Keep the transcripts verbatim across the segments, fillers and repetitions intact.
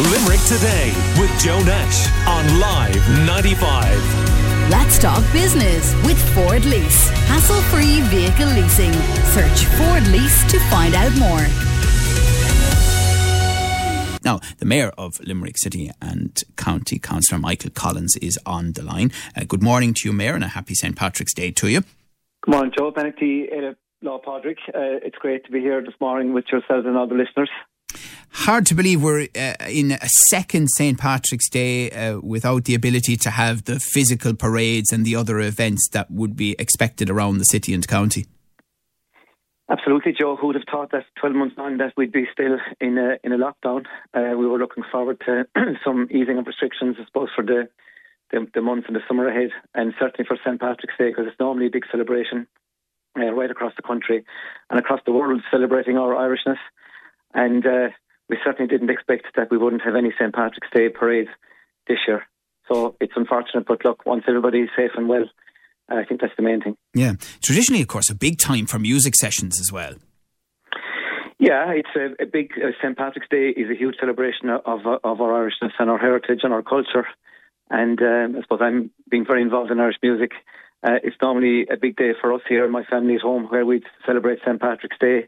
Limerick Today with Joe Nash on Live ninety-five. Let's talk business with Ford Lease. Hassle-free vehicle leasing. Search Ford Lease to find out more. Now, the Mayor of Limerick City and County Councillor Michael Collins is on the line. Uh, good morning to you, Mayor, and a happy Saint Patrick's Day to you. Good morning, Joe. Benachti, Law Padraig. Uh, it's great to be here this morning with yourselves and all the listeners. Hard to believe we're uh, in a second Saint Patrick's Day uh, without the ability to have the physical parades and the other events that would be expected around the city and county. Absolutely, Joe. Who would have thought that twelve months on that we'd be still in a, in a lockdown? Uh, we were looking forward to some easing of restrictions, I suppose, for the, the, the month and the summer ahead, and certainly for Saint Patrick's Day, because it's normally a big celebration uh, right across the country and across the world celebrating our Irishness. And uh, we certainly didn't expect that we wouldn't have any Saint Patrick's Day parades this year. So it's unfortunate, but look, once everybody's safe and well, I think that's the main thing. Yeah. Traditionally, of course, a big time for music sessions as well. Yeah, it's a, a big... Uh, Saint Patrick's Day is a huge celebration of, of, of our Irishness and our heritage and our culture. And um, I suppose I'm being very involved in Irish music. Uh, it's normally a big day for us here in my family's home, where we celebrate Saint Patrick's Day,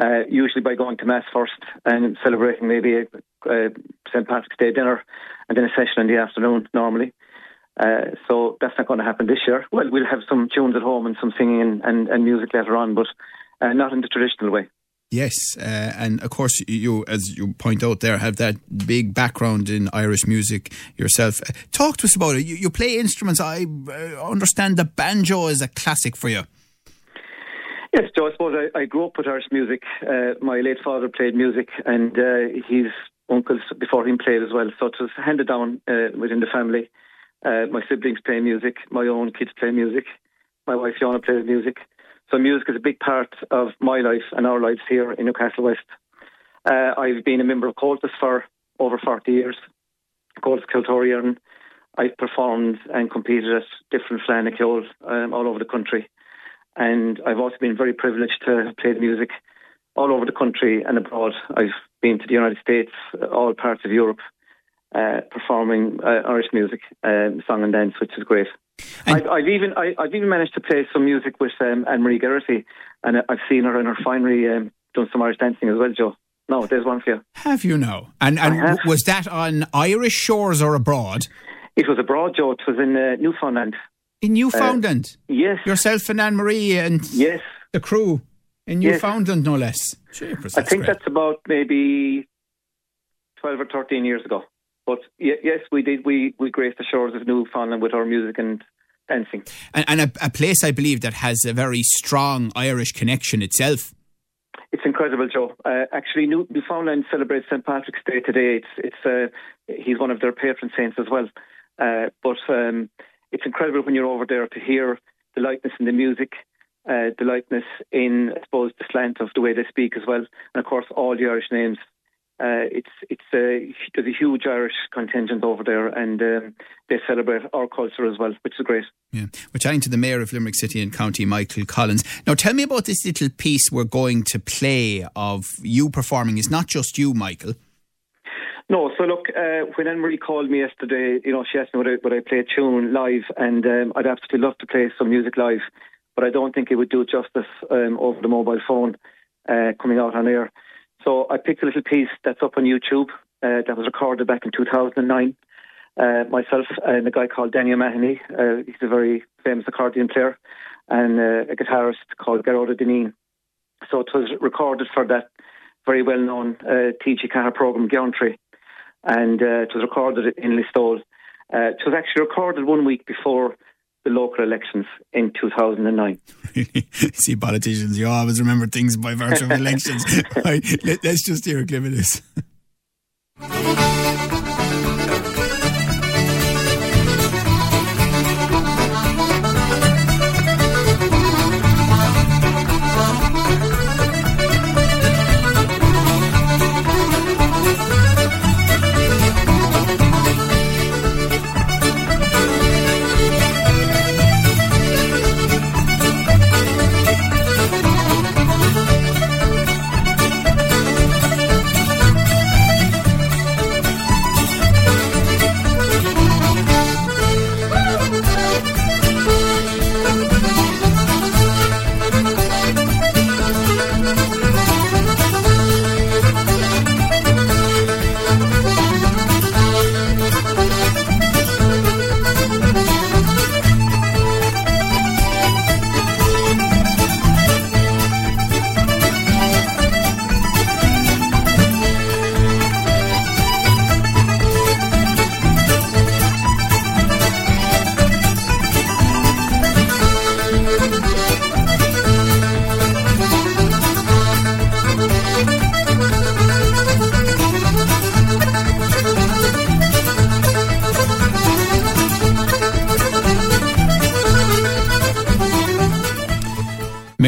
uh, usually by going to Mass first and celebrating maybe a, a Saint Patrick's Day dinner and then a session in the afternoon normally. Uh, so that's not going to happen this year. Well, we'll have some tunes at home and some singing and, and, and music later on, but uh, not in the traditional way. Yes, uh, and of course you, as you point out there, have that big background in Irish music yourself. Talk to us about it. You, you play instruments. I understand the banjo is a classic for you. Yes, Joe, I suppose I, I grew up with Irish music. Uh, my late father played music, and uh, his uncles before him played as well, so it was handed down uh, within the family. Uh, my siblings play music, my own kids play music, my wife Fiona plays music. So music is a big part of my life and our lives here in Newcastle West. Uh, I've been a member of Comhaltas for over forty years, Comhaltas Ceoltóirí, and I've performed and competed at different Fleadhs and Ceoltóirí um, all over the country. And I've also been very privileged to play music all over the country and abroad. I've been to the United States, all parts of Europe, Uh, performing uh, Irish music, um, song and dance, which is great. I've, I've even I, I've even managed to play some music with um, Anne-Marie Geraghty, and I've seen her in her finery um, doing some Irish dancing as well, Joe. No, there's one for you. Have you now? And and was that on Irish shores or abroad? It was abroad, Joe. It was in uh, Newfoundland. In Newfoundland? Uh, yes. Yourself and Anne-Marie and yes. the crew in Newfoundland, yes. no less. Jeepers, I think great. That's about maybe twelve or thirteen years ago. But yes, we did. We, we graced the shores of Newfoundland with our music and dancing. And, and a, a place, I believe, that has a very strong Irish connection itself. It's incredible, Joe. Uh, actually, New, Newfoundland celebrates Saint Patrick's Day today. It's it's uh, he's one of their patron saints as well. Uh, but um, it's incredible when you're over there to hear the lightness in the music, uh, the lightness in, I suppose, the slant of the way they speak as well. And, of course, all the Irish names. Uh, it's it's a, there's a huge Irish contingent over there, and um, they celebrate our culture as well, which is great. Yeah, we're chatting to the Mayor of Limerick City and County, Michael Collins. Now, tell me about this little piece we're going to play of you performing. It's not just you, Michael. No, so look, uh, when Anne-Marie called me yesterday, you know, she asked me would I, would I play a tune live, and um, I'd absolutely love to play some music live, but I don't think it would do justice um, over the mobile phone uh, coming out on air. So I picked a little piece that's up on YouTube uh, that was recorded back in two thousand nine. Uh, myself and a guy called Daniel Mahoney, uh, he's a very famous accordion player, and uh, a guitarist called Gerard of Dineen. So it was recorded for that very well-known uh, T G four programme, Geantraí, and uh, it was recorded in Listowel. Uh, it was actually recorded one week before the local elections in two thousand nine. Really? See, politicians, you always remember things by virtue of elections. Right, let, let's just hear a clip of this.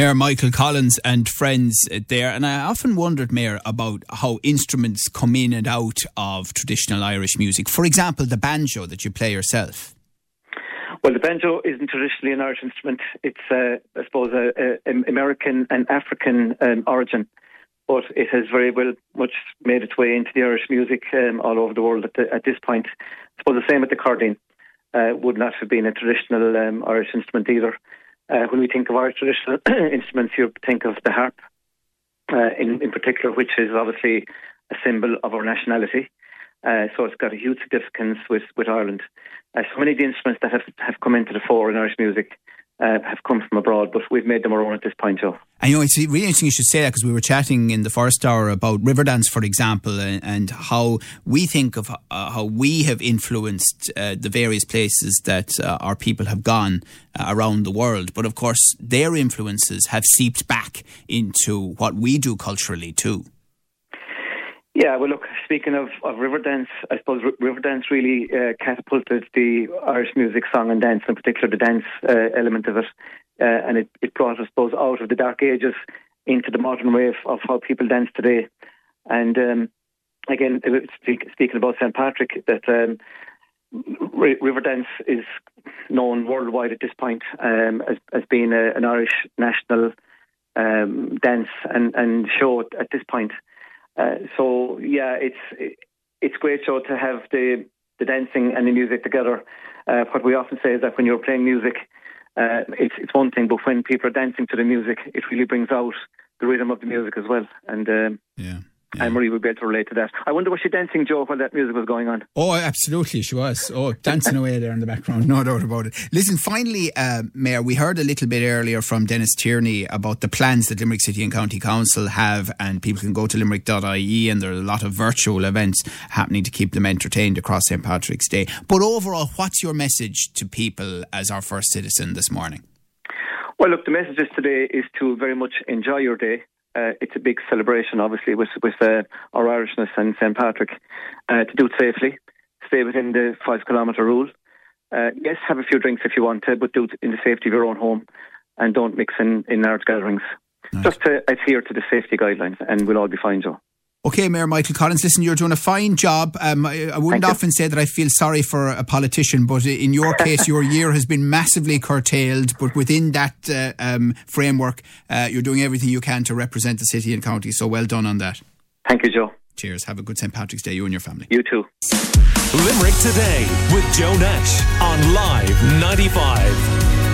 Mayor Michael Collins and friends there. And I often wondered, Mayor, about how instruments come in and out of traditional Irish music. For example, the banjo that you play yourself. Well, the banjo isn't traditionally an Irish instrument. It's, uh, I suppose, an American and African um, origin. But it has very well much made its way into the Irish music um, all over the world at, the, at this point. I suppose the same with the cardine. Uh, would not have been a traditional um, Irish instrument either. Uh, when we think of Irish traditional instruments, you think of the harp uh, in, in particular, which is obviously a symbol of our nationality. Uh, so it's got a huge significance with, with Ireland. Uh, so many of the instruments that have, have come into the fore in Irish music uh, have come from abroad, but we've made them our own at this point, Joe. And you know, it's really interesting you should say that, because we were chatting in the first hour about Riverdance, for example, and, and how we think of uh, how we have influenced uh, the various places that uh, our people have gone uh, around the world. But of course, their influences have seeped back into what we do culturally too. Yeah, well, look, speaking of, of Riverdance, I suppose Riverdance really uh, catapulted the Irish music, song and dance, in particular the dance uh, element of it. Uh, and it, it brought, I suppose, out of the dark ages into the modern way of, of how people dance today. And um, again, speak, speaking about Saint Patrick, that um, r- Riverdance is known worldwide at this point um, as, as being a, an Irish national um, dance and, and show at this point. Uh, so yeah, it's it's great show to have the, the dancing and the music together. Uh, what we often say is that when you're playing music, uh, it's it's one thing, but when people are dancing to the music, it really brings out the rhythm of the music as well. And um, yeah, yeah. Anne-Marie would be able to relate to that. I wonder, was she dancing, Joe, while that music was going on? Oh, absolutely, she was. Oh, dancing away there in the background, no doubt about it. Listen, finally, uh, Mayor, we heard a little bit earlier from Dennis Tierney about the plans that Limerick City and County Council have, and people can go to limerick dot I E, and there are a lot of virtual events happening to keep them entertained across Saint Patrick's Day. But overall, what's your message to people as our first citizen this morning? Well, look, the message today is to very much enjoy your day. Uh, it's a big celebration, obviously, with with uh, our Irishness and Saint Patrick. Uh, to do it safely, stay within the five-kilometre rule. Uh, yes, have a few drinks if you want to, but do it in the safety of your own home, and don't mix in, in large gatherings. Nice. Just to adhere to the safety guidelines, and we'll all be fine, Joe. Okay, Mayor Michael Collins, listen, you're doing a fine job. Um, I, I wouldn't Thank often you. say that I feel sorry for a politician, but in your case, your year has been massively curtailed. But within that uh, um, framework, uh, you're doing everything you can to represent the city and county. So well done on that. Thank you, Joe. Cheers. Have a good Saint Patrick's Day, you and your family. You too. Limerick Today with Joe Nash on Live ninety-five.